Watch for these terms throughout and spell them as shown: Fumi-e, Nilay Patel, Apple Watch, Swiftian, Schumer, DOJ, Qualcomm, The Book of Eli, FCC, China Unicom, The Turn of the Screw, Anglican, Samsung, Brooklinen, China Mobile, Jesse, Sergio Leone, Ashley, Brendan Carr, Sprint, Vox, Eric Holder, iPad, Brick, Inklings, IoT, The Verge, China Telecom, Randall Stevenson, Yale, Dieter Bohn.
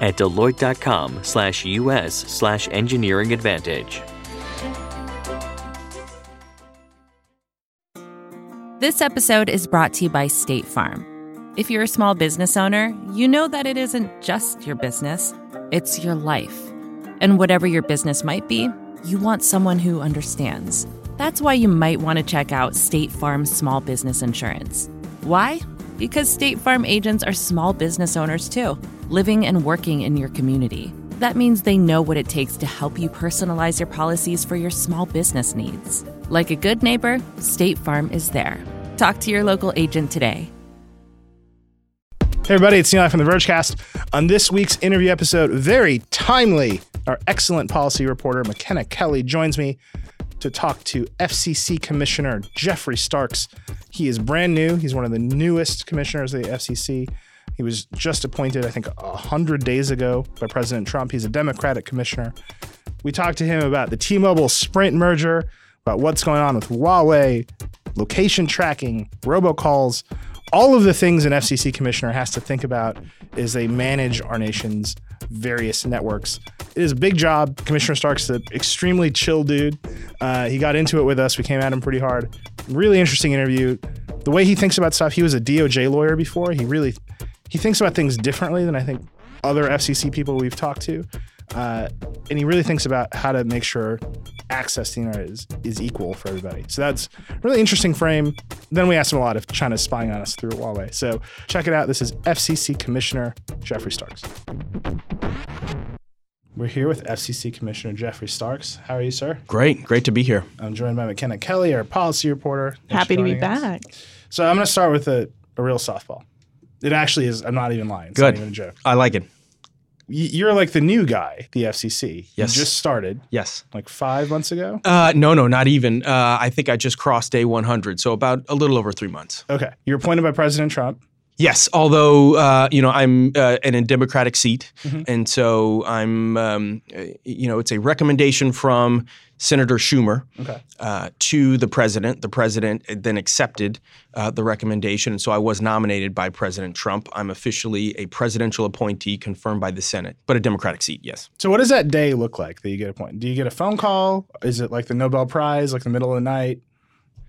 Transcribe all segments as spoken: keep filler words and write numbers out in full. at Deloitte.com slash US slash engineering advantage. This episode is brought to you by State Farm. If you're a small business owner, you know that it isn't just your business, it's your life. And whatever your business might be, you want someone who understands. That's why you might want to check out State Farm Small Business Insurance. Why? Because State Farm agents are small business owners too, living and working in your community. That means they know what it takes to help you personalize your policies for your small business needs. Like a good neighbor, State Farm is there. Talk to your local agent today. Hey everybody, it's Nilay from The Vergecast. On this week's interview episode, very timely, our excellent policy reporter Makena Kelly joins me to talk to F C C Commissioner Geoffrey Starks. He is brand new. He's one of the newest commissioners of the F C C. He was just appointed, I think, one hundred days ago by President Trump. He's a Democratic commissioner. We talked to him about the T-Mobile Sprint merger, about what's going on with Huawei, location tracking, robocalls, all of the things an F C C commissioner has to think about as they manage our nation's various networks. It is a big job. Commissioner Starks is an extremely chill dude. Uh, he got into it with us. We came at him pretty hard. Really interesting interview. The way he thinks about stuff, he was a D O J lawyer before. He really, he thinks about things differently than I think other F C C people we've talked to. Uh, and he really thinks about how to make sure access to the internet is, is equal for everybody. So that's a really interesting frame. Then we asked him a lot if China's spying on us through Huawei. So check it out. This is F C C Commissioner Geoffrey Starks. We're here with F C C Commissioner Geoffrey Starks. How are you, sir? Great. Great to be here. I'm joined by Makena Kelly, our policy reporter. Happy to be back. So I'm going to start with a, a real softball. It actually is. I'm not even lying. It's Good. Not even a joke. I like it. You're like the new guy, the F C C. Yes. You just started. Yes. Like five months ago? Uh, no, no, not even. Uh, I think I just crossed day one hundred, so about a little over three months. Okay. You're appointed by President Trump. Yes, although, uh, you know, I'm uh, in a Democratic seat, mm-hmm. and so I'm, um, you know, it's a recommendation from Senator Schumer okay. uh, to the president. The president then accepted uh, the recommendation, and so I was nominated by President Trump. I'm officially a presidential appointee confirmed by the Senate, but a Democratic seat, yes. So what does that day look like that you get appointed? Do you get a phone call? Is it like the Nobel Prize, like the middle of the night?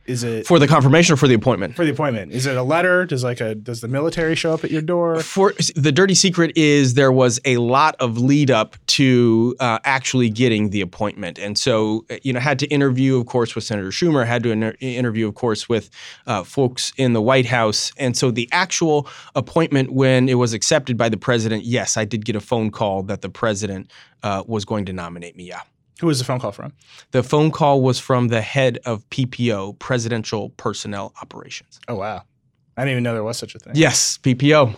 Is it for the confirmation or for the appointment? For the appointment. Is it a letter? Does like a does the military show up at your door? For the dirty secret is there was a lot of lead up to uh, actually getting the appointment, and so you know had to interview, of course, with Senator Schumer, had to inter- interview, of course, with uh, folks in the White House, and so the actual appointment when it was accepted by the president, yes, I did get a phone call that the president uh, was going to nominate me. Yeah. Who was the phone call from? The phone call was from the head of P P O, Presidential Personnel Operations. Oh, wow. I didn't even know there was such a thing. Yes, P P O. All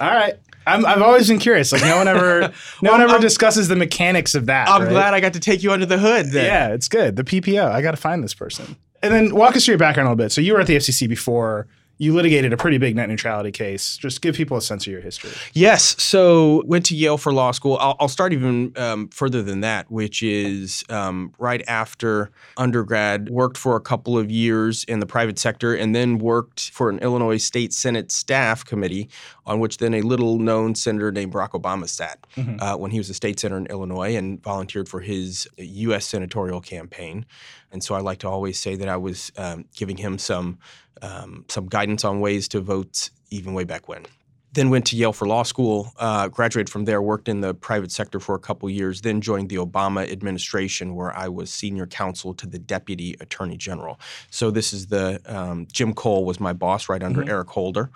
right. I'm, I've always been curious. Like, no one ever well, no one ever I'm, discusses the mechanics of that. I'm right? glad I got to take you under the hood then. Yeah, it's good. The P P O. I got to find this person. And then walk us through your background a little bit. So you were at the F C C before. You litigated a pretty big net neutrality case. Just give people a sense of your history. Yes. So went to Yale for law school. I'll, I'll start even um, further than that, which is um, right after undergrad, worked for a couple of years in the private sector and then worked for an Illinois State Senate staff committee on which then a little known senator named Barack Obama sat mm-hmm. uh, when he was a state senator in Illinois and volunteered for his U S senatorial campaign. And so I like to always say that I was um, giving him some Um, some guidance on ways to vote even way back when. Then went to Yale for law school, uh, graduated from there, worked in the private sector for a couple years, then joined the Obama administration where I was senior counsel to the deputy attorney general. So this is the, um, Jim Cole was my boss right under mm-hmm. Eric Holder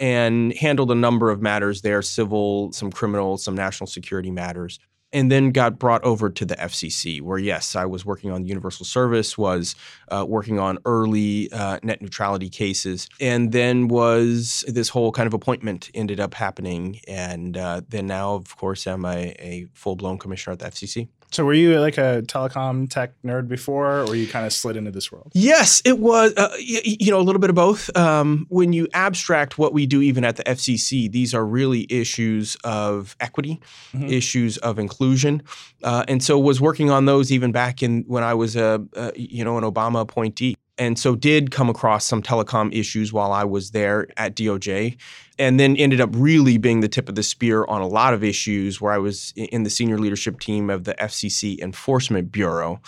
and handled a number of matters there, civil, some criminal, some national security matters. And then got brought over to the F C C, where, yes, I was working on universal service, was uh, working on early uh, net neutrality cases, and then was this whole kind of appointment ended up happening. And uh, then now, of course, I'm a, a full-blown commissioner at the F C C. So were you like a telecom tech nerd before, or you kind of slid into this world? Yes, it was, uh, you, you know, a little bit of both. Um, when you abstract what we do even at the F C C, these are really issues of equity, mm-hmm. issues of inclusion. Uh, and so was working on those even back in when I was, a, a, you know, an Obama appointee. And so did come across some telecom issues while I was there at D O J, and then ended up really being the tip of the spear on a lot of issues where I was in the senior leadership team of the F C C Enforcement Bureau.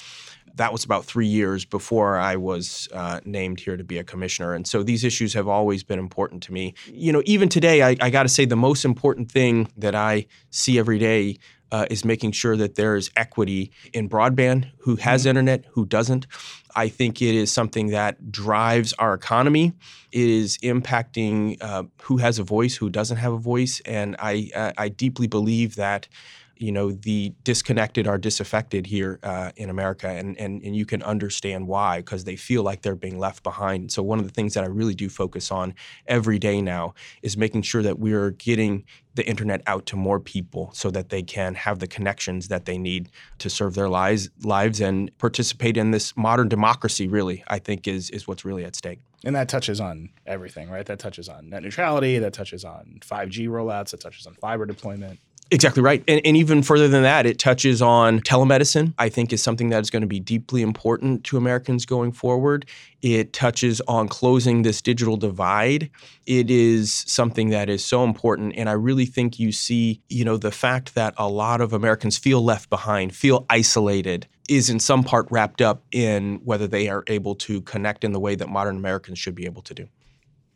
That was about three years before I was uh, named here to be a commissioner. And so these issues have always been important to me. You know, even today, I, I got to say the most important thing that I see every day Uh, is making sure that there is equity in broadband, who has internet, who doesn't. I think it is something that drives our economy. It is impacting uh, who has a voice, who doesn't have a voice. And I, uh, I deeply believe that, you know, the disconnected are disaffected here uh, in America. And, and, and you can understand why, because they feel like they're being left behind. So one of the things that I really do focus on every day now is making sure that we're getting the internet out to more people so that they can have the connections that they need to serve their lives lives, and participate in this modern democracy, really, I think is is what's really at stake. And that touches on everything, right? That touches on net neutrality, that touches on five G rollouts, that touches on fiber deployment. Exactly right. And, and even further than that, it touches on telemedicine, I think is something that is going to be deeply important to Americans going forward. It touches on closing this digital divide. It is something that is so important. And I really think you see, you know, the fact that a lot of Americans feel left behind, feel isolated, is in some part wrapped up in whether they are able to connect in the way that modern Americans should be able to do.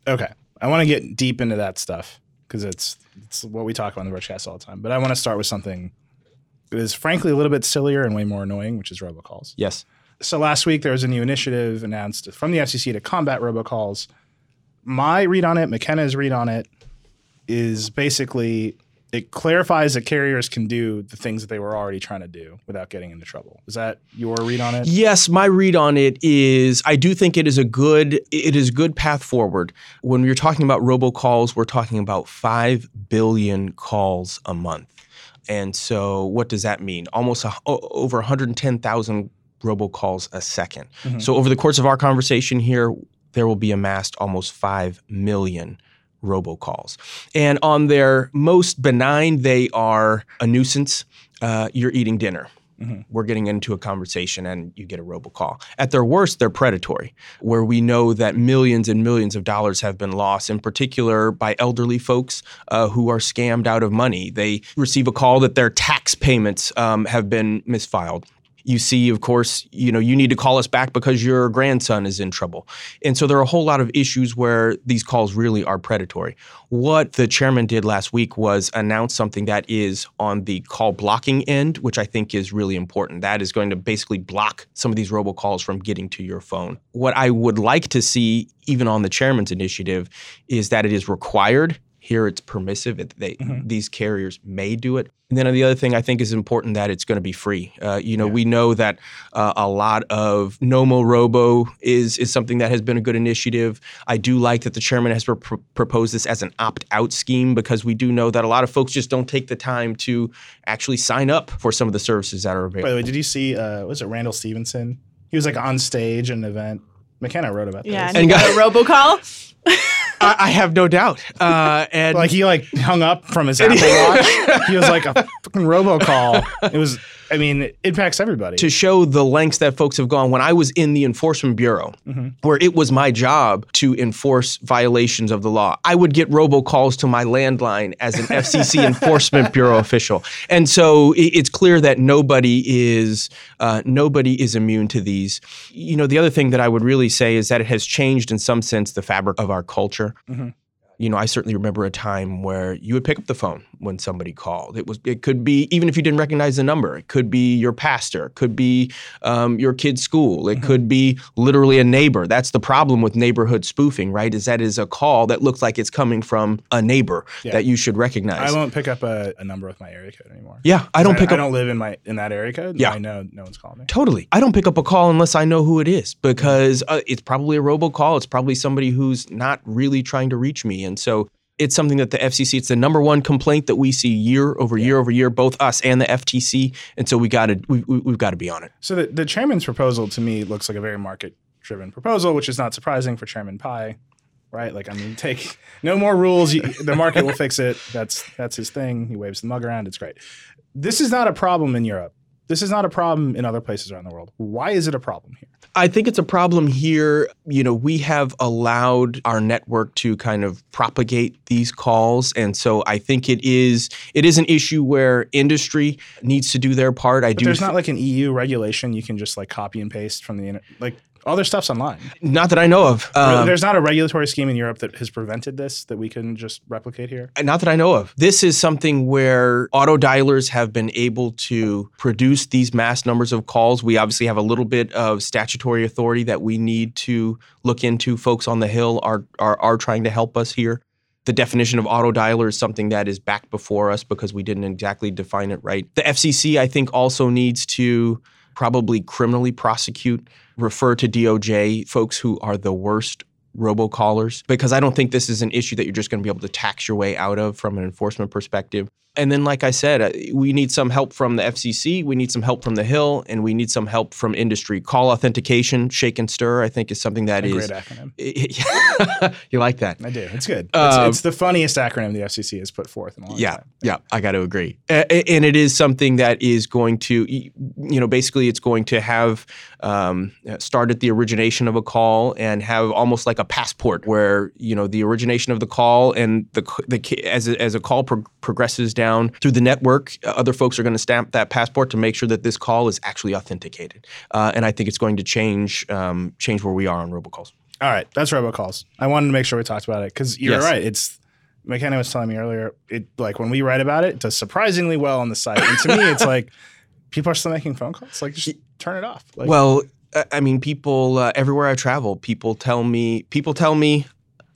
Okay. I want to get deep into that stuff, because it's it's what we talk about in the Vergecast all the time. But I want to start with something that is frankly a little bit sillier and way more annoying, which is robocalls. Yes. So last week, there was a new initiative announced from the F C C to combat robocalls. My read on it, McKenna's read on it, is basically it clarifies that carriers can do the things that they were already trying to do without getting into trouble. Is that your read on it? Yes, my read on it is I do think it is a good it is a good path forward. When we're talking about robocalls, we're talking about five billion calls a month. And so what does that mean? Almost a, over one hundred ten thousand robocalls a second. Mm-hmm. So over the course of our conversation here, there will be amassed almost five million robocalls. And on their most benign, they are a nuisance. Uh, you're eating dinner. Mm-hmm. We're getting into a conversation and you get a robocall. At their worst, they're predatory, where we know that millions and millions of dollars have been lost, in particular by elderly folks uh, who are scammed out of money. They receive a call that their tax payments um, have been misfiled. You see, of course, you know, you need to call us back because your grandson is in trouble. And so there are a whole lot of issues where these calls really are predatory. What the chairman did last week was announce something that is on the call blocking end, which I think is really important. That is going to basically block some of these robocalls from getting to your phone. What I would like to see, even on the chairman's initiative, is that it is required. Here it's permissive. They, mm-hmm. These carriers may do it. And then the other thing I think is important that it's going to be free. Uh, you know, yeah. We know that uh, a lot of Nomorobo is is something that has been a good initiative. I do like that the chairman has pr- proposed this as an opt-out scheme, because we do know that a lot of folks just don't take the time to actually sign up for some of the services that are available. By the way, did you see, uh, was it Randall Stevenson? He was like on stage at an event. McKenna wrote about yeah, this. Yeah, and got a robocall. I, I have no doubt. Uh, and like he like hung up from his Apple Watch. He was like a fucking robocall. It was, I mean, it impacts everybody. To show the lengths that folks have gone. When I was in the Enforcement Bureau, mm-hmm. where it was my job to enforce violations of the law, I would get robocalls to my landline as an F C C Enforcement Bureau official. And so it, it's clear that nobody is uh, nobody is immune to these. You know, the other thing that I would really say is that it has changed in some sense the fabric of our culture. Mm-hmm. You know, I certainly remember a time where you would pick up the phone when somebody called. It was, it could be, even if you didn't recognize the number, it could be your pastor, it could be um, your kid's school, it mm-hmm. could be literally a neighbor. That's the problem with neighborhood spoofing, right? Is that is a call that looks like it's coming from a neighbor yeah. that you should recognize. I won't pick up a, a number with my area code anymore. Yeah, I don't I, pick I up. I don't live in my in that area code. Yeah, I know no one's calling me. Totally, I don't pick up a call unless I know who it is, because uh, it's probably a robocall. It's probably somebody who's not really trying to reach me. And so it's something that the F C C, it's the number one complaint that we see year over yeah. year over year, both us and the F T C. And so we gotta, we, we, we've got to be on it. So the, the chairman's proposal to me looks like a very market-driven proposal, which is not surprising for Chairman Pai, right? Like, I mean, take no more rules. You, the market will fix it. That's that's his thing. He waves the mug around. It's great. This is not a problem in Europe. This is not a problem in other places around the world. Why is it a problem here? I think it's a problem here. You know, we have allowed our network to kind of propagate these calls. And so I think it is it is an issue where industry needs to do their part. I but do there's th- not like an E U regulation you can just like copy and paste from the internet. Like, all their stuff's online. Not that I know of. Um, There's not a regulatory scheme in Europe that has prevented this that we can just replicate here? Not that I know of. This is something where auto dialers have been able to produce these mass numbers of calls. We obviously have a little bit of statutory authority that we need to look into. Folks on the Hill are are, are trying to help us here. The definition of auto dialer is something that is back before us because we didn't exactly define it right. The F C C, I think, also needs to probably criminally prosecute, refer to D O J folks who are the worst robocallers, because I don't think this is an issue that you're just going to be able to tax your way out of from an enforcement perspective. And then, like I said, we need some help from the F C C, we need some help from the Hill, and we need some help from industry. Call authentication, shake and stir, I think is something that is— a great acronym. You like that? I do. It's good. Um, it's, it's the funniest acronym the F C C has put forth in a long yeah, time. Yeah, yeah, I got to agree. And it is something that is going to, you know, basically it's going to have um, start at the origination of a call and have almost like a passport where, you know, the origination of the call and the the as a, as a call pro- progresses down through the network, other folks are going to stamp that passport to make sure that this call is actually authenticated. Uh, and I think it's going to change um, change where we are on robocalls. All right. That's robocalls. I wanted to make sure we talked about it because you're yes. right. It's McKenna was telling me earlier, it like when we write about it, it does surprisingly well on the site. And to me, it's like people are still making phone calls. Like, just turn it off. Like, well, I mean, people uh, everywhere I travel, people tell me, people tell me,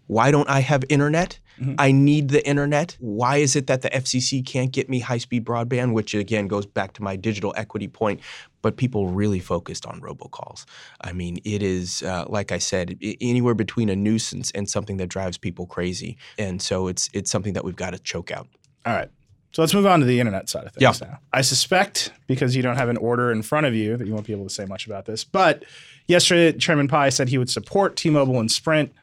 why don't I have internet? Mm-hmm. I need the internet. Why is it that the F C C can't get me high-speed broadband? Which, again, goes back to my digital equity point. But people really focused on robocalls. I mean, it is, uh, like I said, I- anywhere between a nuisance and something that drives people crazy. And so it's it's something that we've got to choke out. All right. So let's move on to the internet side of things yeah. now. I suspect, because you don't have an order in front of you, that you won't be able to say much about this. But yesterday, Chairman Pai said he would support T-Mobile and Sprint.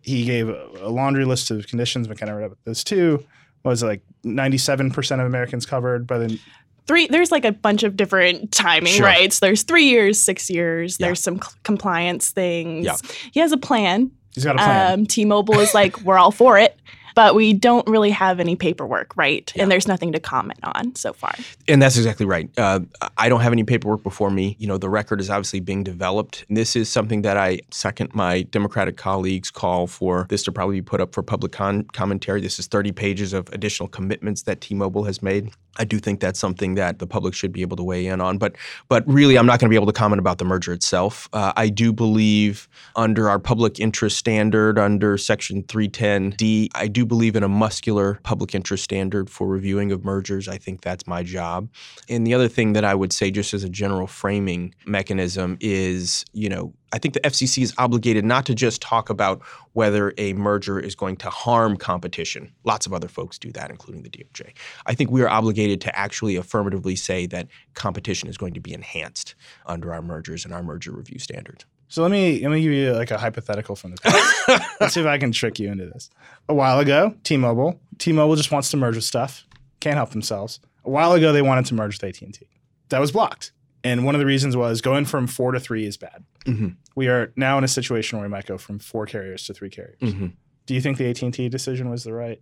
He gave a laundry list of conditions. McKenna read up those too. What was it, like ninety-seven percent of Americans covered by the... Three, there's like a bunch of different timing sure. rights. There's three years, six years. Yeah. There's some c- compliance things. Yeah. He has a plan. He's got a plan. Um, T-Mobile is like, we're all for it. But we don't really have any paperwork, right? Yeah. And there's nothing to comment on so far. And that's exactly right. Uh, I don't have any paperwork before me. You know, the record is obviously being developed. And this is something that I second my Democratic colleagues' call for this to probably be put up for public con- commentary. This is thirty pages of additional commitments that T-Mobile has made. I do think that's something that the public should be able to weigh in on. But but really, I'm not going to be able to comment about the merger itself. Uh, I do believe under our public interest standard, under Section three ten D, I do believe in a muscular public interest standard for reviewing of mergers. I think that's my job. And the other thing that I would say just as a general framing mechanism is, you know, I think the F C C is obligated not to just talk about whether a merger is going to harm competition. Lots of other folks do that, including the D O J. I think we are obligated to actually affirmatively say that competition is going to be enhanced under our mergers and our merger review standards. So let me let me give you like a hypothetical from the past. Let's see if I can trick you into this. A while ago, T-Mobile. T-Mobile just wants to merge with stuff. Can't help themselves. A while ago, they wanted to merge with A T and T. That was blocked. And one of the reasons was going from four to three is bad. Mm-hmm. We are now in a situation where we might go from four carriers to three carriers. Mm-hmm. Do you think the A T and T decision was the right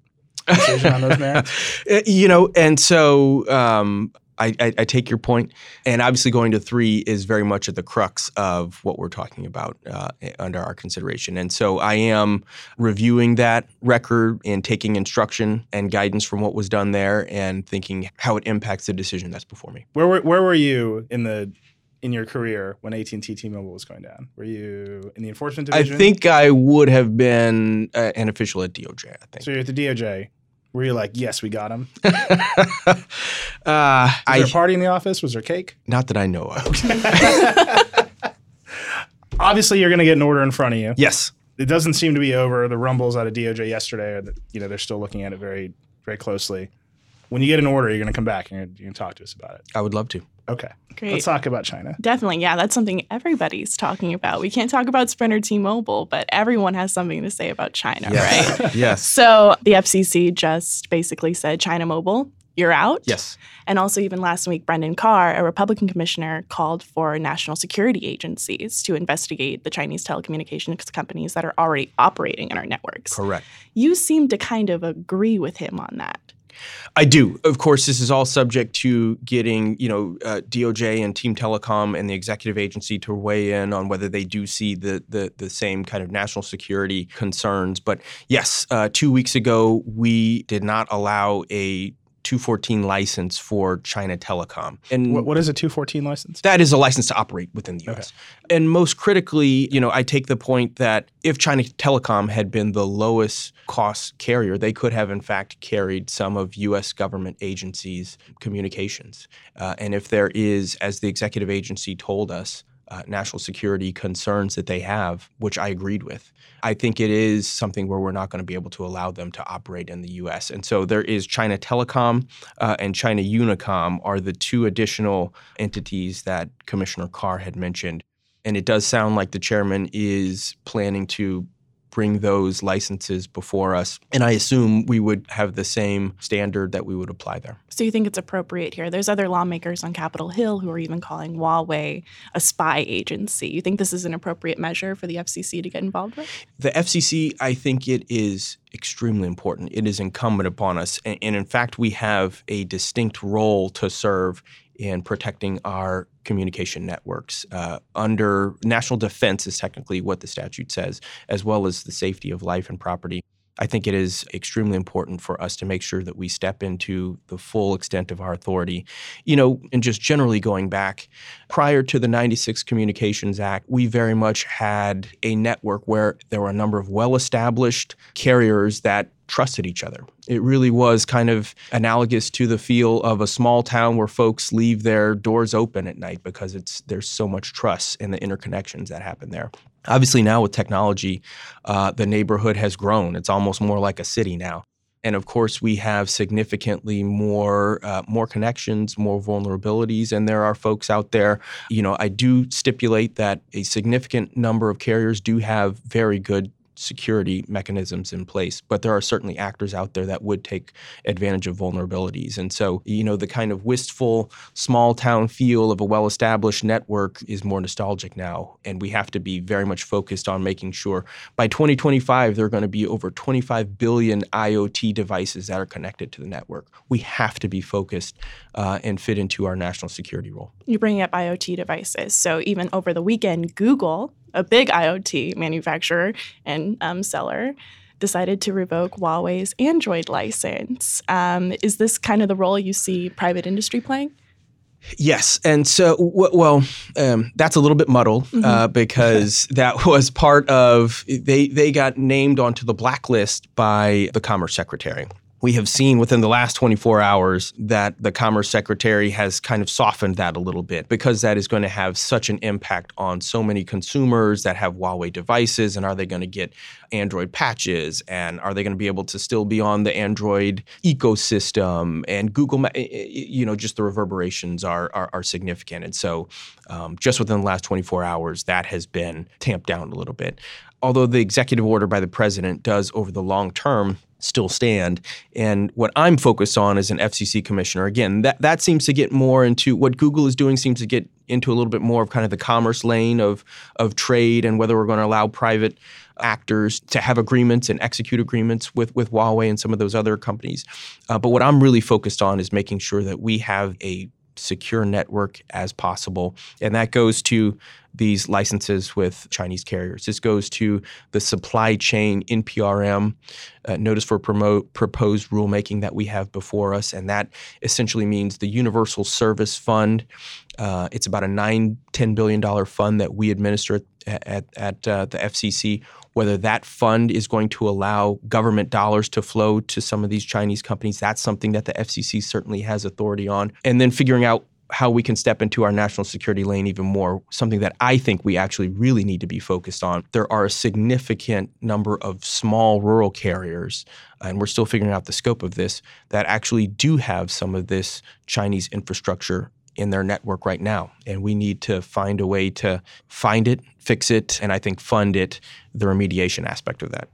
decision on those merits? You know, and so um, I, I, I take your point. And obviously going to three is very much at the crux of what we're talking about uh, under our consideration. And so I am reviewing that record and taking instruction and guidance from what was done there and thinking how it impacts the decision that's before me. Where were, where were you in the... in your career when A T and T T-Mobile was going down? Were you in the enforcement division? I think I would have been uh, an official at D O J, I think. So you're at the D O J. Were you like, yes, we got him? uh, was I, there a party in the office? Was there cake? Not that I know of. Obviously, you're going to get an order in front of you. Yes. it doesn't seem to be over. The rumbles out of D O J yesterday are that, you know, they're still looking at it very, very closely. When you get an order, you're going to come back and you're, you're going to talk to us about it. I would love to. Okay. Great. Let's talk about China. Definitely. Yeah, that's something everybody's talking about. We can't talk about Sprint or T-Mobile, but everyone has something to say about China, yes. right? Yes. So the F C C just basically said, China Mobile, you're out. Yes. And also even last week, Brendan Carr, a Republican commissioner, called for national security agencies to investigate the Chinese telecommunications companies that are already operating in our networks. Correct. You seem to kind of agree with him on that. I do. Of course, this is all subject to getting, you know, uh, D O J and Team Telecom and the executive agency to weigh in on whether they do see the the, the same kind of national security concerns. But yes, uh, two weeks ago, we did not allow a two fourteen license for China Telecom. And what, what is a two fourteen license? That is a license to operate within the U S. Okay. And most critically, you know, I take the point that if China Telecom had been the lowest cost carrier, they could have in fact carried some of U S government agencies' communications. Uh, and if there is, as the executive agency told us, Uh, national security concerns that they have, which I agreed with. I think it is something where we're not going to be able to allow them to operate in the U S. And so there is China Telecom uh, and China Unicom are the two additional entities that Commissioner Carr had mentioned. And it does sound like the chairman is planning to bring those licenses before us. And I assume we would have the same standard that we would apply there. So you think it's appropriate here? There's other lawmakers on Capitol Hill who are even calling Huawei a spy agency. You think this is an appropriate measure for the F C C to get involved with? The F C C, I think it is extremely important. It is incumbent upon us. And, and in fact, we have a distinct role to serve in protecting our communication networks uh, under national defense is technically what the statute says, as well as the safety of life and property. I think it is extremely important for us to make sure that we step into the full extent of our authority. You know, and just generally going back, prior to the ninety-six Communications Act, we very much had a network where there were a number of well-established carriers that trusted each other. It really was kind of analogous to the feel of a small town where folks leave their doors open at night because it's there's so much trust in the interconnections that happen there. Obviously now with technology, uh, the neighborhood has grown. It's almost more like a city now. And of course, we have significantly more uh, more connections, more vulnerabilities, and there are folks out there. You know, I do stipulate that a significant number of carriers do have very good security mechanisms in place, but there are certainly actors out there that would take advantage of vulnerabilities. And so, you know, the kind of wistful small town feel of a well-established network is more nostalgic now. And we have to be very much focused on making sure by twenty twenty-five, there are going to be over twenty-five billion IoT devices that are connected to the network. We have to be focused uh, and fit into our national security role. You're bringing up IoT devices. So even over the weekend, Google, a big IoT manufacturer and um, seller, decided to revoke Huawei's Android license. Um, is this kind of the role you see private industry playing? Yes. And so, well, um, that's a little bit muddled mm-hmm. uh, because that was part of, they, they got named onto the blacklist by the Commerce Secretary. We have seen within the last twenty-four hours that the Commerce Secretary has kind of softened that a little bit because that is going to have such an impact on so many consumers that have Huawei devices. And are they going to get Android patches? And are they going to be able to still be on the Android ecosystem? And Google, you know, just the reverberations are are, are significant. And so um, just within the last twenty-four hours, that has been tamped down a little bit. Although the executive order by the president does over the long term still stand. And what I'm focused on as an F C C commissioner, again, that, that seems to get more into what Google is doing seems to get into a little bit more of kind of the commerce lane of, of trade and whether we're going to allow private actors to have agreements and execute agreements with, with Huawei and some of those other companies. Uh, but what I'm really focused on is making sure that we have a secure network as possible. And that goes to these licenses with Chinese carriers. This goes to the supply chain N P R M, uh, notice for promote, proposed rulemaking that we have before us. And that essentially means the Universal Service Fund. Uh, it's about a nine, ten billion dollars fund that we administer at, at, at uh, the F C C. Whether that fund is going to allow government dollars to flow to some of these Chinese companies, that's something that the F C C certainly has authority on. And then figuring out how we can step into our national security lane even more, something that I think we actually really need to be focused on. There are a significant number of small rural carriers, and we're still figuring out the scope of this, that actually do have some of this Chinese infrastructure in their network right now. And we need to find a way to find it, fix it, and I think fund it, the remediation aspect of that.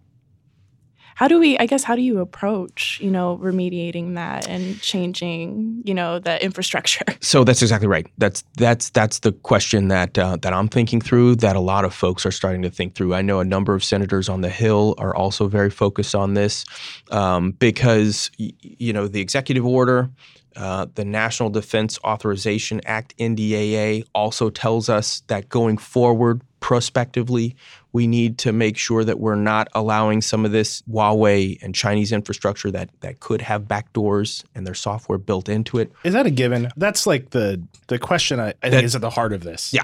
How do we, I guess, how do you approach, you know, remediating that and changing, you know, the infrastructure? So that's exactly right. That's that's that's the question that uh, that I'm thinking through, that a lot of folks are starting to think through. I know a number of senators on the Hill are also very focused on this um, because, you know, the executive order, uh, the National Defense Authorization Act, N D A A, also tells us that going forward, prospectively, we need to make sure that we're not allowing some of this Huawei and Chinese infrastructure that that could have backdoors and their software built into it. Is that a given? That's like the the question I, I that, think is at the heart of this. Yeah.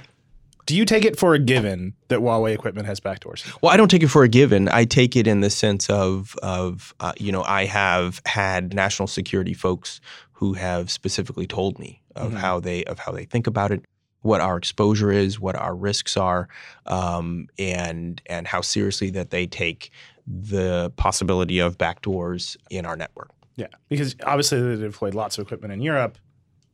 Do you take it for a given that Huawei equipment has backdoors? Well, I don't take it for a given. I take it in the sense of, of uh, you know, I have had national security folks who have specifically told me of mm-hmm. how they of how they think about it, what our exposure is, what our risks are, um, and and how seriously that they take the possibility of backdoors in our network. Yeah, because obviously they deployed lots of equipment in Europe.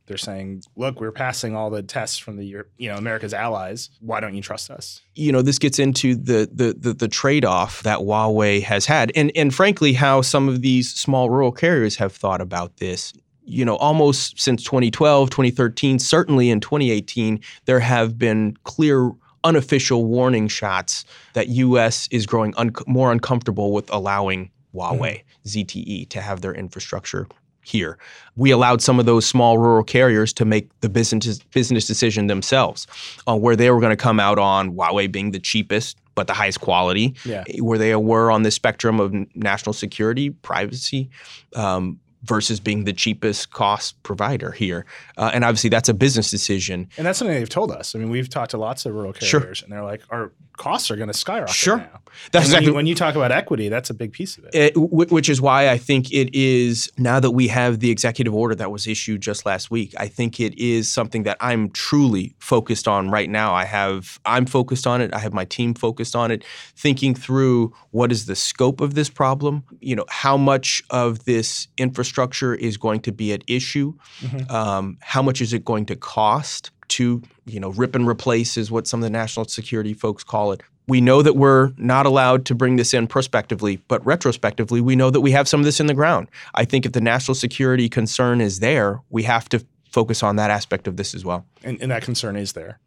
They're saying, look, we're passing all the tests from the Europe, you know, America's allies. Why don't you trust us? You know, this gets into the the the, the trade-off that Huawei has had, and and frankly, how some of these small rural carriers have thought about this. You know, almost since twenty twelve, twenty thirteen, certainly in twenty eighteen, there have been clear, unofficial warning shots that U S is growing un- more uncomfortable with allowing Huawei, mm-hmm. Z T E, to have their infrastructure here. We allowed some of those small rural carriers to make the business business decision themselves on uh, where they were going to come out on Huawei being the cheapest but the highest quality, yeah. where they were on the spectrum of national security, privacy, um, versus being the cheapest cost provider here. Uh, and obviously that's a business decision. And that's something they've told us. I mean, we've talked to lots of rural carriers sure. and they're like, our costs are going to skyrocket sure. now. That's exactly. When you, when you talk about equity, that's a big piece of it. it. Which is why I think it is, now that we have the executive order that was issued just last week, I think it is something that I'm truly focused on right now. I have, I'm focused on it. I have my team focused on it, thinking through what is the scope of this problem? You know, how much of this infrastructure Structure is going to be at issue. Mm-hmm. Um, how much is it going to cost to, you know, rip and replace is what some of the national security folks call it. We know that we're not allowed to bring this in prospectively, but retrospectively, we know that we have some of this in the ground. I think if the national security concern is there, we have to focus on that aspect of this as well. And, and that concern is there.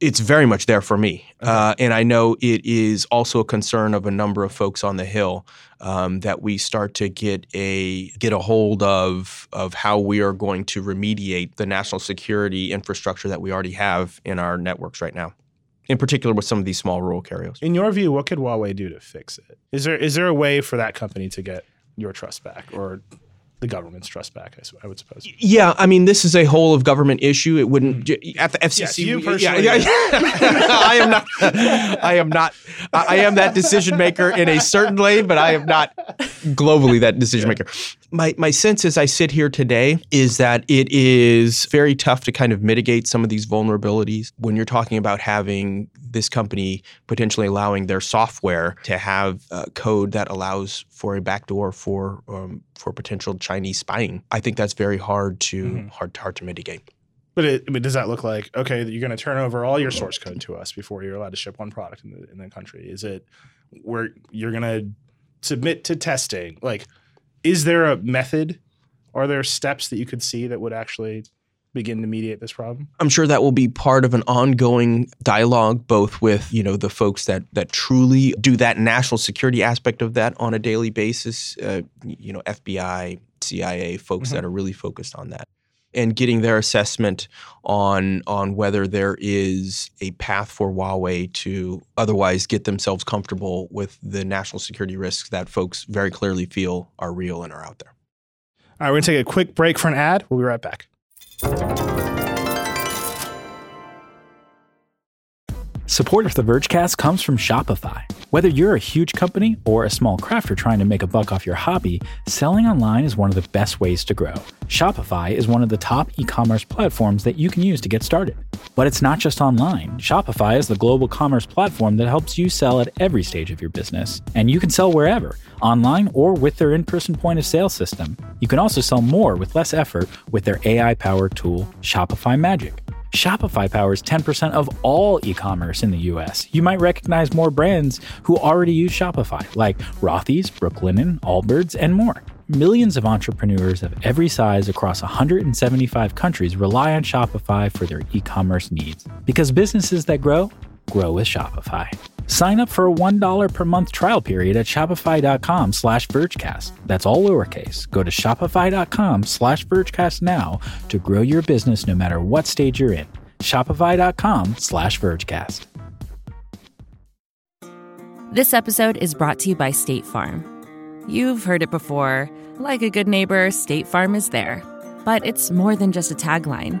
It's very much there for me. Okay. Uh, and I know it is also a concern of a number of folks on the Hill um, that we start to get a get a hold of of how we are going to remediate the national security infrastructure that we already have in our networks right now, in particular with some of these small rural carriers. In your view, what could Huawei do to fix it? Is there is there a way for that company to get your trust back or the government's trust back, I would suppose. Yeah, I mean, this is a whole of government issue. It wouldn't mm. at the F C C. Yes, you we, personally. Yeah, yeah, yeah. I am not. I am not. I am that decision maker in a certain lane, but I am not globally that decision maker. My my sense as I sit here today is that it is very tough to kind of mitigate some of these vulnerabilities when you're talking about having this company potentially allowing their software to have uh, code that allows for a backdoor for um, for potential Chinese spying. I think that's very hard to mm-hmm. hard hard to mitigate. But, it, but does that look like, okay, you're going to turn over all your source code to us before you're allowed to ship one product in the in the country? Is it where you're going to submit to testing? Like, is there a method? Are there steps that you could see that would actually begin to mediate this problem? I'm sure that will be part of an ongoing dialogue, both with, you know, the folks that that truly do that national security aspect of that on a daily basis, uh, you know, F B I, C I A, folks mm-hmm. that are really focused on that, and getting their assessment on on whether there is a path for Huawei to otherwise get themselves comfortable with the national security risks that folks very clearly feel are real and are out there. All right, we're going to take a quick break for an ad. We'll be right back. Support for The Vergecast comes from Shopify. Whether you're a huge company or a small crafter trying to make a buck off your hobby, selling online is one of the best ways to grow. Shopify is one of the top e-commerce platforms that you can use to get started. But it's not just online. Shopify is the global commerce platform that helps you sell at every stage of your business. And you can sell wherever, online or with their in-person point of sale system. You can also sell more with less effort with their A I-powered tool, Shopify Magic. Shopify powers ten percent of all e-commerce in the U S. You might recognize more brands who already use Shopify, like Rothy's, Brooklinen, Allbirds, and more. Millions of entrepreneurs of every size across one hundred seventy-five countries rely on Shopify for their e-commerce needs. Because businesses that grow, grow with Shopify. Sign up for a one dollar per month trial period at shopify.com slash Vergecast. That's all lowercase. Go to shopify.com slash Vergecast now to grow your business no matter what stage you're in. Shopify.com slash Vergecast. This episode is brought to you by State Farm. You've heard it before. Like a good neighbor, State Farm is there. But it's more than just a tagline.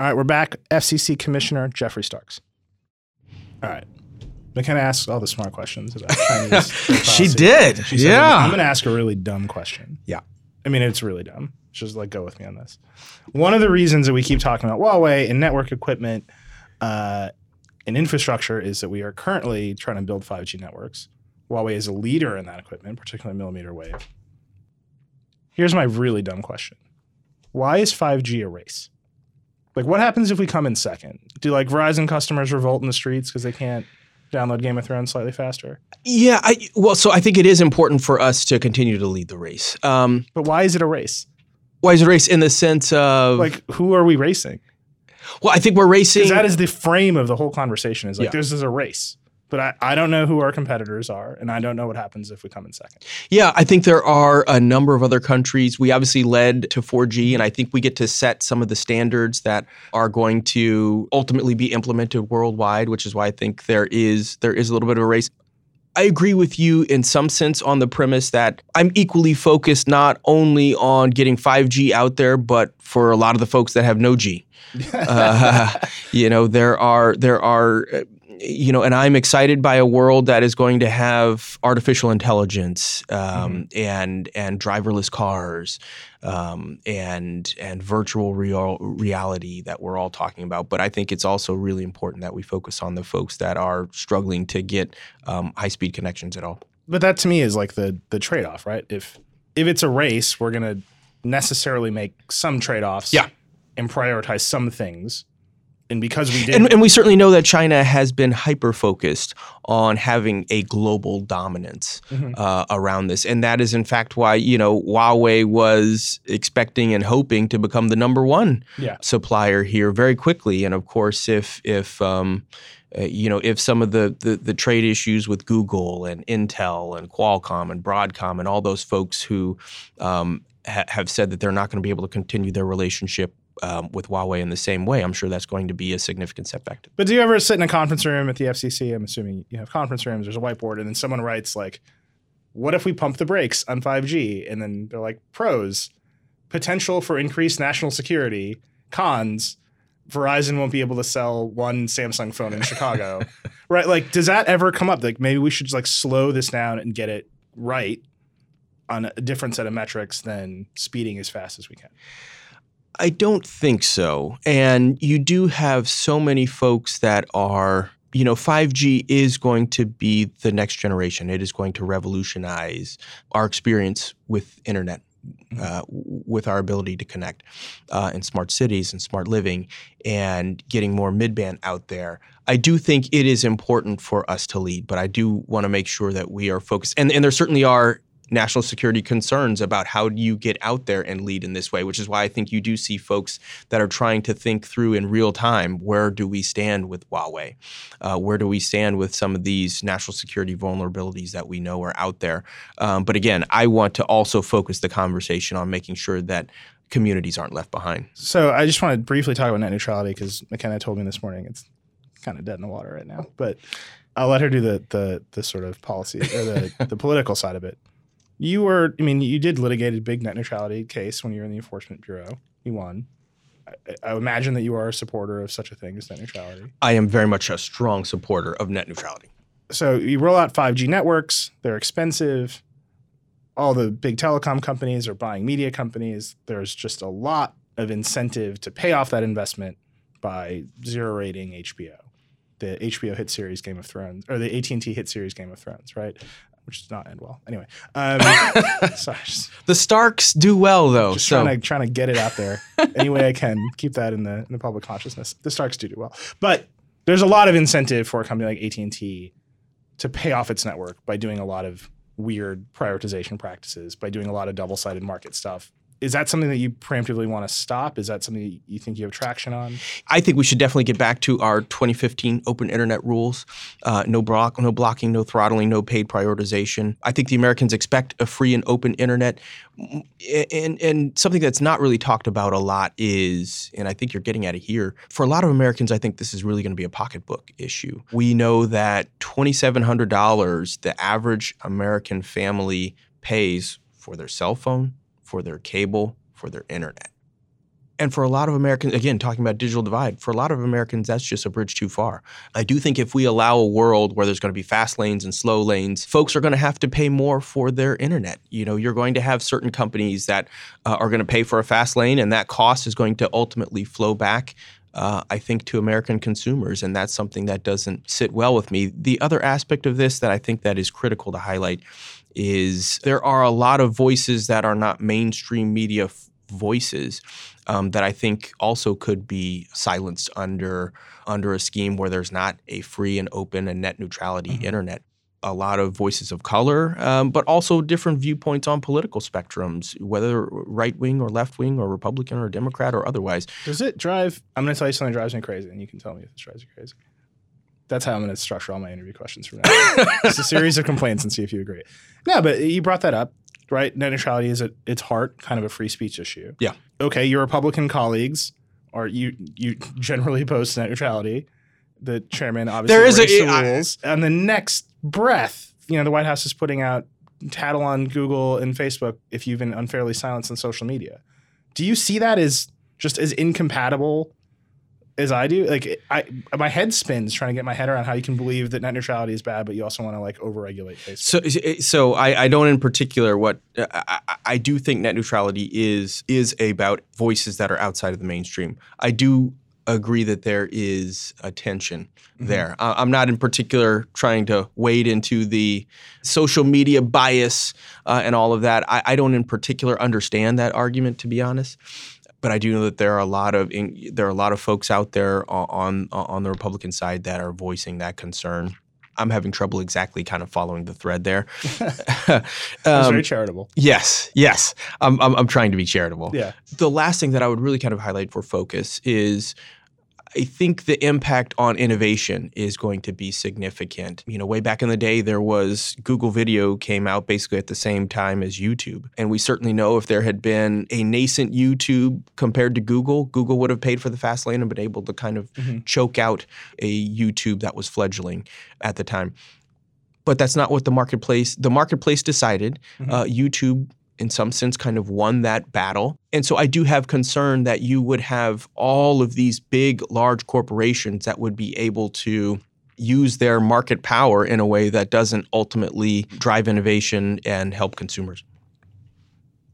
All right, we're back. F C C Commissioner Geoffrey Starks. All right. McKenna asks all the smart questions about Chinese policy. She did. She said, yeah. I'm going to ask a really dumb question. Yeah. I mean, it's really dumb. Just like, go with me on this. One of the reasons that we keep talking about Huawei and network equipment uh, and infrastructure is that we are currently trying to build five G networks. Huawei is a leader in that equipment, particularly millimeter wave. Here's my really dumb question. Why is five G a race? Like, what happens if we come in second? Do, like, Verizon customers revolt in the streets because they can't download Game of Thrones slightly faster? Yeah. I, well, so I think it is important for us to continue to lead the race. Um, but why is it a race? Why is it a race in the sense of... Like, who are we racing? Well, I think we're racing... Because that is the frame of the whole conversation is, like, yeah. This is a race. But I, I don't know who our competitors are, and I don't know what happens if we come in second. Yeah, I think there are a number of other countries. We obviously led to four G, and I think we get to set some of the standards that are going to ultimately be implemented worldwide, which is why I think there is there is a little bit of a race. I agree with you in some sense on the premise that I'm equally focused not only on getting five G out there, but for a lot of the folks that have no G. uh, you know, there are there are... You know, and I'm excited by a world that is going to have artificial intelligence um, mm-hmm. and and driverless cars um, and and virtual real reality that we're all talking about. But I think it's also really important that we focus on the folks that are struggling to get um, high-speed connections at all. But that to me is like the the trade-off, right? If if it's a race, we're going to necessarily make some trade-offs yeah. and prioritize some things. And because we did, and, and we certainly know that China has been hyper focused on having a global dominance mm-hmm. uh, around this, and that is in fact why you know Huawei was expecting and hoping to become the number one yeah. supplier here very quickly. And of course, if if um, uh, you know if some of the, the the trade issues with Google and Intel and Qualcomm and Broadcom and all those folks who um, ha- have said that they're not going to be able to continue their relationship. Um, with Huawei in the same way, I'm sure that's going to be a significant setback. But do you ever sit in a conference room at the F C C? I'm assuming you have conference rooms. There's a whiteboard, and then someone writes like, "What if we pump the brakes on five G?" And then they're like, "Pros: potential for increased national security. Cons: Verizon won't be able to sell one Samsung phone in Chicago." Right? Like, does that ever come up? Like, maybe we should just like slow this down and get it right on a different set of metrics than speeding as fast as we can. I don't think so. And you do have so many folks that are, you know, five G is going to be the next generation. It is going to revolutionize our experience with internet, uh, with our ability to connect uh, in smart cities and smart living and getting more midband out there. I do think it is important for us to lead, but I do want to make sure that we are focused. And, and there certainly are national security concerns about how do you get out there and lead in this way, which is why I think you do see folks that are trying to think through in real time, where do we stand with Huawei? Uh, where do we stand with some of these national security vulnerabilities that we know are out there? Um, but again, I want to also focus the conversation on making sure that communities aren't left behind. So I just want to briefly talk about net neutrality because McKenna told me this morning it's kind of dead in the water right now. But I'll let her do the the, the sort of policy or the, the political side of it. You were, I mean, you did litigate a big net neutrality case when you were in the Enforcement Bureau. You won. I imagine that you are a supporter of such a thing as net neutrality. I am very much a strong supporter of net neutrality. So you roll out five G networks. They're expensive. All the big telecom companies are buying media companies. There's just a lot of incentive to pay off that investment by zero-rating H B O. The H B O hit series Game of Thrones, or the A T and T hit series Game of Thrones, right? Which does not end well. Anyway. Um, sorry. The Starks do well, though. Just so. trying, to, trying to get it out there any way I can. Keep that in the, in the public consciousness. The Starks do do well. But there's a lot of incentive for a company like A T and T to pay off its network by doing a lot of weird prioritization practices, by doing a lot of double-sided market stuff. Is that something that you preemptively want to stop? Is that something that you think you have traction on? I think we should definitely get back to our twenty fifteen open internet rules. Uh, no block, no blocking, no throttling, no paid prioritization. I think the Americans expect a free and open internet. And, and something that's not really talked about a lot is, and I think you're getting at it here, for a lot of Americans, I think this is really going to be a pocketbook issue. We know that twenty-seven hundred dollars the average American family pays for their cell phone, for their cable, for their internet. And for a lot of Americans, again, talking about digital divide, for a lot of Americans, that's just a bridge too far. I do think if we allow a world where there's going to be fast lanes and slow lanes, folks are going to have to pay more for their internet. You know, you're going to have certain companies that uh, are going to pay for a fast lane, and that cost is going to ultimately flow back Uh, I think, to American consumers, and that's something that doesn't sit well with me. The other aspect of this that I think that is critical to highlight is there are a lot of voices that are not mainstream media f- voices um, that I think also could be silenced under, under a scheme where there's not a free and open and net neutrality mm-hmm. internet. A lot of voices of color, um, but also different viewpoints on political spectrums, whether right-wing or left-wing or Republican or Democrat or otherwise. Does it drive – I'm going to tell you something that drives me crazy, and you can tell me if it drives you crazy. That's how I'm going to structure all my interview questions from now on. It's a series of complaints and see if you agree. No, but you brought that up, right? Net neutrality is at its heart kind of a free speech issue. Yeah. Okay, your Republican colleagues are you you generally oppose net neutrality. The chairman obviously there is a, the rules. I, on the next breath, you know, the White House is putting out tattle on Google and Facebook if you've been unfairly silenced on social media. Do you see that as just as incompatible as I do? Like, I, my head spins trying to get my head around how you can believe that net neutrality is bad, but you also want to, like, overregulate Facebook. So, so I, I don't in particular what I, I do think net neutrality is is about voices that are outside of the mainstream. I do agree that there is a tension mm-hmm. there. I, I'm not in particular trying to wade into the social media bias uh, and all of that. I, I don't in particular understand that argument, to be honest. But I do know that there are a lot of in, there are a lot of folks out there on on the Republican side that are voicing that concern. I'm having trouble exactly kind of following the thread there. um, That's very charitable. Yes, yes. I'm, I'm, I'm trying to be charitable. Yeah. The last thing that I would really kind of highlight for focus is I think the impact on innovation is going to be significant. You know, way back in the day, there was Google Video came out basically at the same time as YouTube. And we certainly know if there had been a nascent YouTube compared to Google, Google would have paid for the fast lane and been able to kind of mm-hmm. choke out a YouTube that was fledgling at the time. But that's not what the marketplace, the marketplace decided. Mm-hmm. Uh, YouTube in some sense, kind of won that battle. And so I do have concern that you would have all of these big, large corporations that would be able to use their market power in a way that doesn't ultimately drive innovation and help consumers.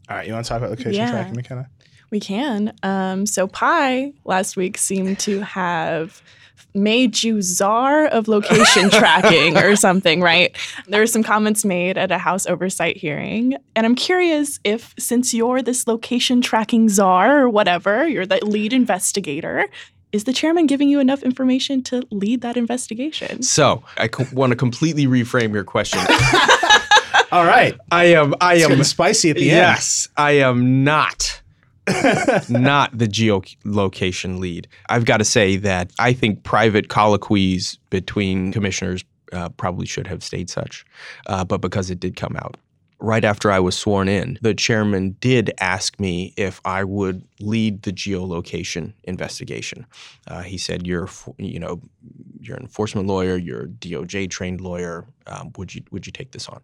All right, you want to talk about location yeah. tracking, McKenna? We can. Um, so Pi last week seemed to have made you czar of location tracking or something, right? There were some comments made at a House oversight hearing. And I'm curious if, since you're this location tracking czar or whatever, you're the lead investigator, is the chairman giving you enough information to lead that investigation? So I co- want to completely reframe your question. All right. I am. I it's am spicy at the yes, end. Yes, I am not. Not the geolocation lead. I've got to say that I think private colloquies between commissioners uh, probably should have stayed such, uh, but because it did come out. Right after I was sworn in, the chairman did ask me if I would lead the geolocation investigation. Uh, he said, "You're, you know, you're an enforcement lawyer. You're a D O J trained lawyer. Um, would you would you take this on?"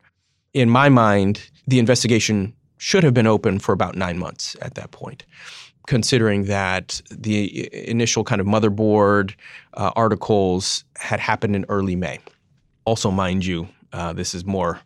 In my mind, the investigation should have been open for about nine months at that point, considering that the initial kind of Motherboard uh, articles had happened in early May. Also, mind you. Uh, this is more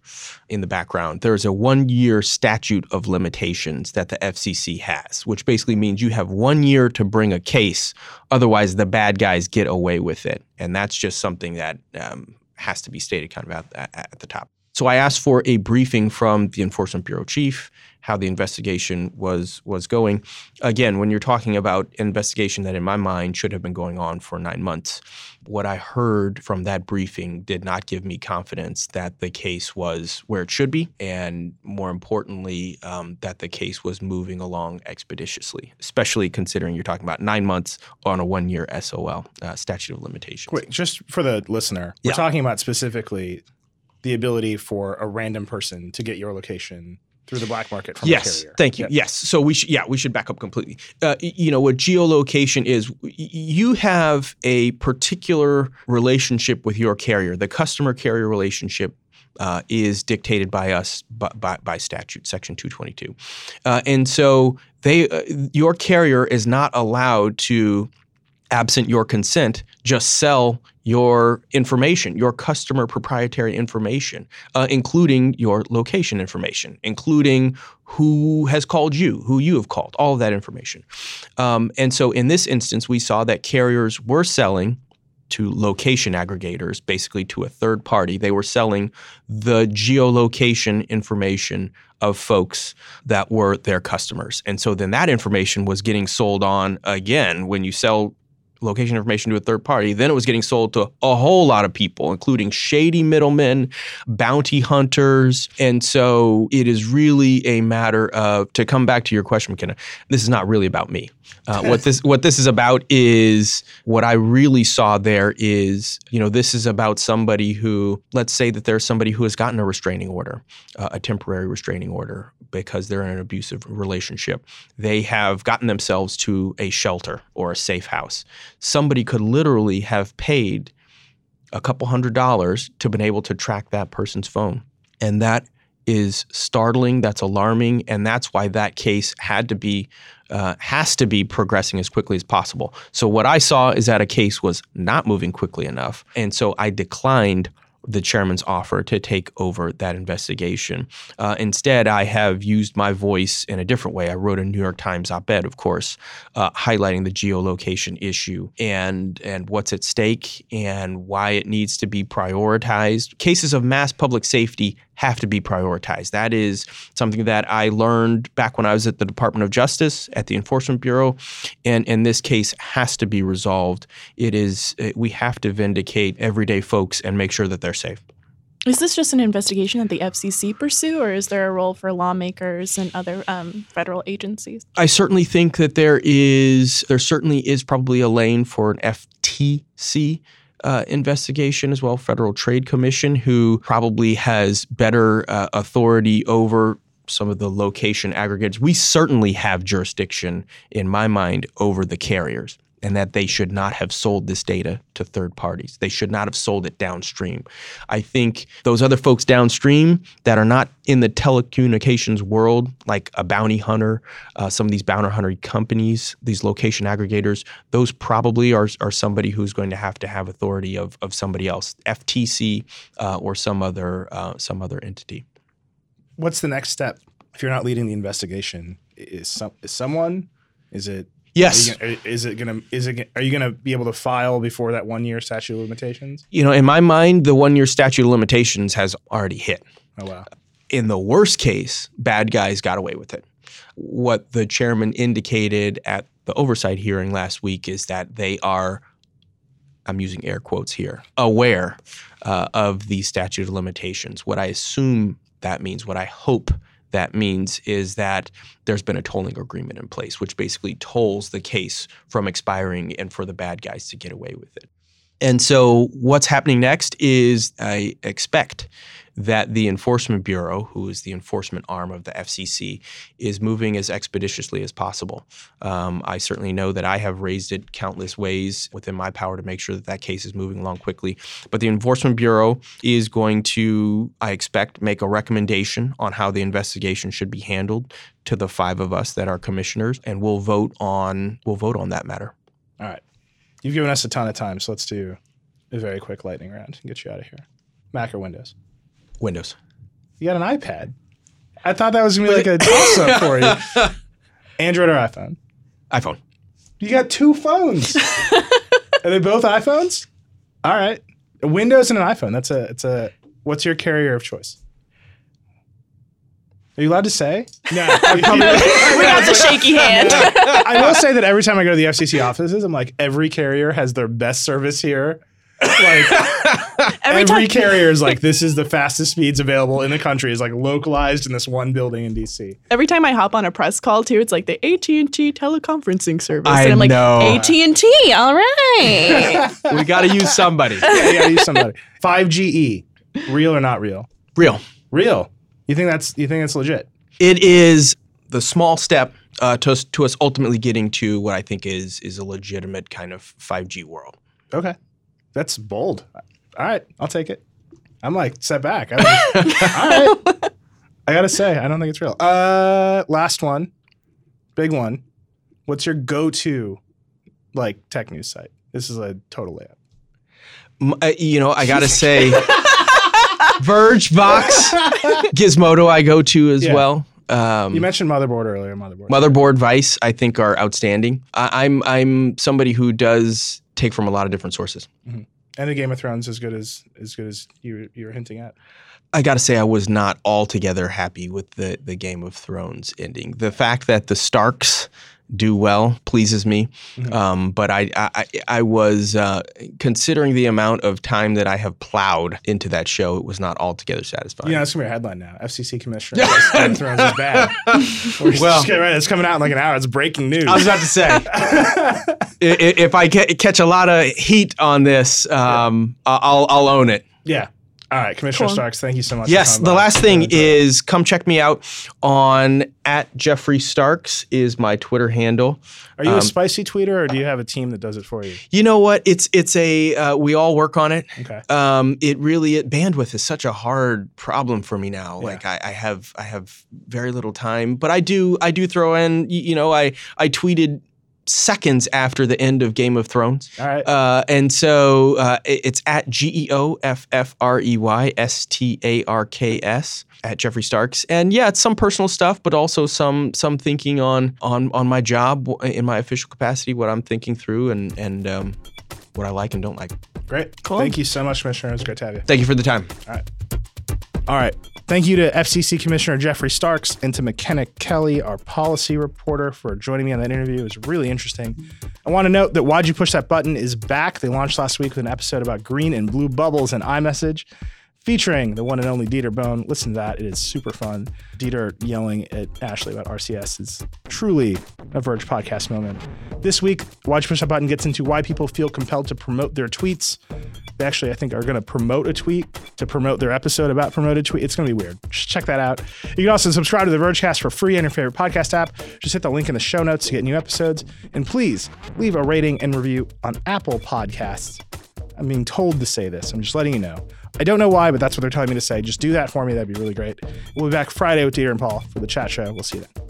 in the background. There is a one-year statute of limitations that the F C C has, which basically means you have one year to bring a case. Otherwise, the bad guys get away with it. And that's just something that um, has to be stated kind of at, at the top. So I asked for a briefing from the Enforcement Bureau Chief, how the investigation was was going. Again, when you're talking about an investigation that in my mind should have been going on for nine months, what I heard from that briefing did not give me confidence that the case was where it should be, and more importantly, um, that the case was moving along expeditiously, especially considering you're talking about nine months on a one-year S O L, uh, statute of limitations. Wait, just for the listener, yeah. We're talking about specifically the ability for a random person to get your location through the black market from yes, a carrier. Yes, thank you. Yep. Yes. So we should, yeah, we should back up completely. Uh, you know, what geolocation is, you have a particular relationship with your carrier. The customer carrier relationship uh, is dictated by us by, by, by statute, Section two twenty-two. Uh, and so they, uh, your carrier is not allowed to, absent your consent, just sell your information, your customer proprietary information, uh, including your location information, including who has called you, who you have called, all of that information. Um, and so in this instance, we saw that carriers were selling to location aggregators, basically to a third party. They were selling the geolocation information of folks that were their customers. And so then that information was getting sold on again when you sell location information to a third party, then it was getting sold to a whole lot of people, including shady middlemen, bounty hunters. And so it is really a matter of, to come back to your question, Makena, this is not really about me. Uh, what this what this is about is, what I really saw there is, you know, this is about somebody who, let's say that there's somebody who has gotten a restraining order, uh, a temporary restraining order, because they're in an abusive relationship. They have gotten themselves to a shelter or a safe house. Somebody could literally have paid a couple hundred dollars to been able to track that person's phone. And that is startling, that's alarming, and that's why that case had to be, uh, has to be progressing as quickly as possible. So what I saw is that a case was not moving quickly enough, and so I declined the chairman's offer to take over that investigation. Uh, instead, I have used my voice in a different way. I wrote a New York Times op-ed, of course, uh, highlighting the geolocation issue and and what's at stake and why it needs to be prioritized. Cases of mass public safety have to be prioritized. That is something that I learned back when I was at the Department of Justice at the Enforcement Bureau, and, and this case has to be resolved. It is, it, we have to vindicate everyday folks and make sure that they're safe. Is this just an investigation that the F C C pursue, or is there a role for lawmakers and other um, federal agencies? I certainly think that there is, there certainly is probably a lane for an F T C Uh, investigation as well, Federal Trade Commission, who probably has better uh, authority over some of the location aggregators. We certainly have jurisdiction, in my mind, over the carriers, and that they should not have sold this data to third parties. They should not have sold it downstream. I think those other folks downstream that are not in the telecommunications world, like a bounty hunter, uh, some of these bounty hunter companies, these location aggregators, those probably are, are somebody who's going to have to have authority of, of somebody else, F T C uh, or some other uh, some other entity. What's the next step? If you're not leading the investigation, is some, is someone, is it, Yes. Are you gonna, is it gonna? Is it? Are you gonna be able to file before that one-year statute of limitations? You know, in my mind, the one-year statute of limitations has already hit. Oh wow! In the worst case, bad guys got away with it. What the chairman indicated at the oversight hearing last week is that they are, I'm using air quotes here, aware uh, of the statute of limitations. What I assume that means, what I hope that means, is that there's been a tolling agreement in place, which basically tolls the case from expiring and for the bad guys to get away with it. And so what's happening next is I expect that the Enforcement Bureau, who is the enforcement arm of the F C C, is moving as expeditiously as possible. Um, I certainly know that I have raised it countless ways within my power to make sure that that case is moving along quickly. But the Enforcement Bureau is going to, I expect, make a recommendation on how the investigation should be handled to the five of us that are commissioners, and we'll vote on we'll vote on that matter. All right. You've given us a ton of time, so let's do a very quick lightning round and get you out of here. Mac or Windows? Windows. You got an iPad. I thought that was going to be like a toss-up for you. Android or iPhone? iPhone. You got two phones. Are they both iPhones? All right. A Windows and an iPhone. That's a, it's a, what's your carrier of choice? Are you allowed to say? No. We're not the shaky hand. I will say that every time I go to the F C C offices, I'm like, every carrier has their best service here. Like, every, every carrier is like, this is the fastest speeds available in the country. It's like localized in this one building in D C. Every time I hop on a press call, too, it's like the A T and T teleconferencing service. I and I'm like, know. A T and T, all right. We got to use somebody. Yeah, you got to use somebody. five G E, real or not real? Real. Real. You think that's you think that's legit? It is the small step uh, to us, to us ultimately getting to what I think is is a legitimate kind of five G world. Okay, that's bold. All right, I'll take it. I'm like set back. I'm like, all right, I gotta say I don't think it's real. Uh, last one, big one. What's your go-to like tech news site? This is a total layup. M- uh, you know, I gotta say. Verge, Vox, Gizmodo I go to as yeah. well. Um, you mentioned Motherboard earlier. Motherboard, Motherboard, Vice I think are outstanding. I, I'm I'm somebody who does take from a lot of different sources. Mm-hmm. And the Game of Thrones as good as as good as you you were hinting at. I got to say I was not altogether happy with the the Game of Thrones ending. The fact that the Starks do well pleases me, mm-hmm. um, but I I, I was uh, considering the amount of time that I have plowed into that show. It was not altogether satisfying. Yeah, that's gonna be a headline now. F C C commissioner Game of Thrones is bad. We're well, just right, it's coming out in like an hour. It's breaking news. I was about to say if, if I get, catch a lot of heat on this, um, yeah. I'll I'll own it. Yeah. All right, Commissioner Starks, thank you so much. Yes, for the last thing is come check me out on at Geoffrey Starks is my Twitter handle. Are you um, a spicy tweeter or do you have a team that does it for you? You know what? It's it's a uh, we all work on it. Okay. Um, it really it, bandwidth is such a hard problem for me now. Yeah. Like I, I have I have very little time, but I do I do throw in. You know, I I tweeted. Seconds after the end of Game of Thrones. All right. Uh, and so uh, it's at G E O F F R E Y S T A R K S at Geoffrey Starks. And yeah, it's some personal stuff, but also some some thinking on on on my job in my official capacity, what I'm thinking through and, and um, what I like and don't like. Great. Cool. Thank you so much, Commissioner. It was great to have you. Thank you for the time. All right. All right. Thank you to F C C Commissioner Geoffrey Starks and to Makena Kelly, our policy reporter, for joining me on that interview. It was really interesting. I want to note that Why'd You Push That Button is back. They launched last week with an episode about green and blue bubbles and iMessage featuring the one and only Dieter Bohn. Listen to that. It is super fun. Dieter yelling at Ashley about R C S is truly a Verge podcast moment. This week, Why'd You Push That Button gets into why people feel compelled to promote their tweets. They actually, I think, are going to promote a tweet to promote their episode about promoted tweet. It's going to be weird. Just check that out. You can also subscribe to The Vergecast for free on your favorite podcast app. Just hit the link in the show notes to get new episodes. And please leave a rating and review on Apple Podcasts. I'm being told to say this. I'm just letting you know. I don't know why, but that's what they're telling me to say. Just do that for me. That'd be really great. We'll be back Friday with Dieter and Paul for the chat show. We'll see you then.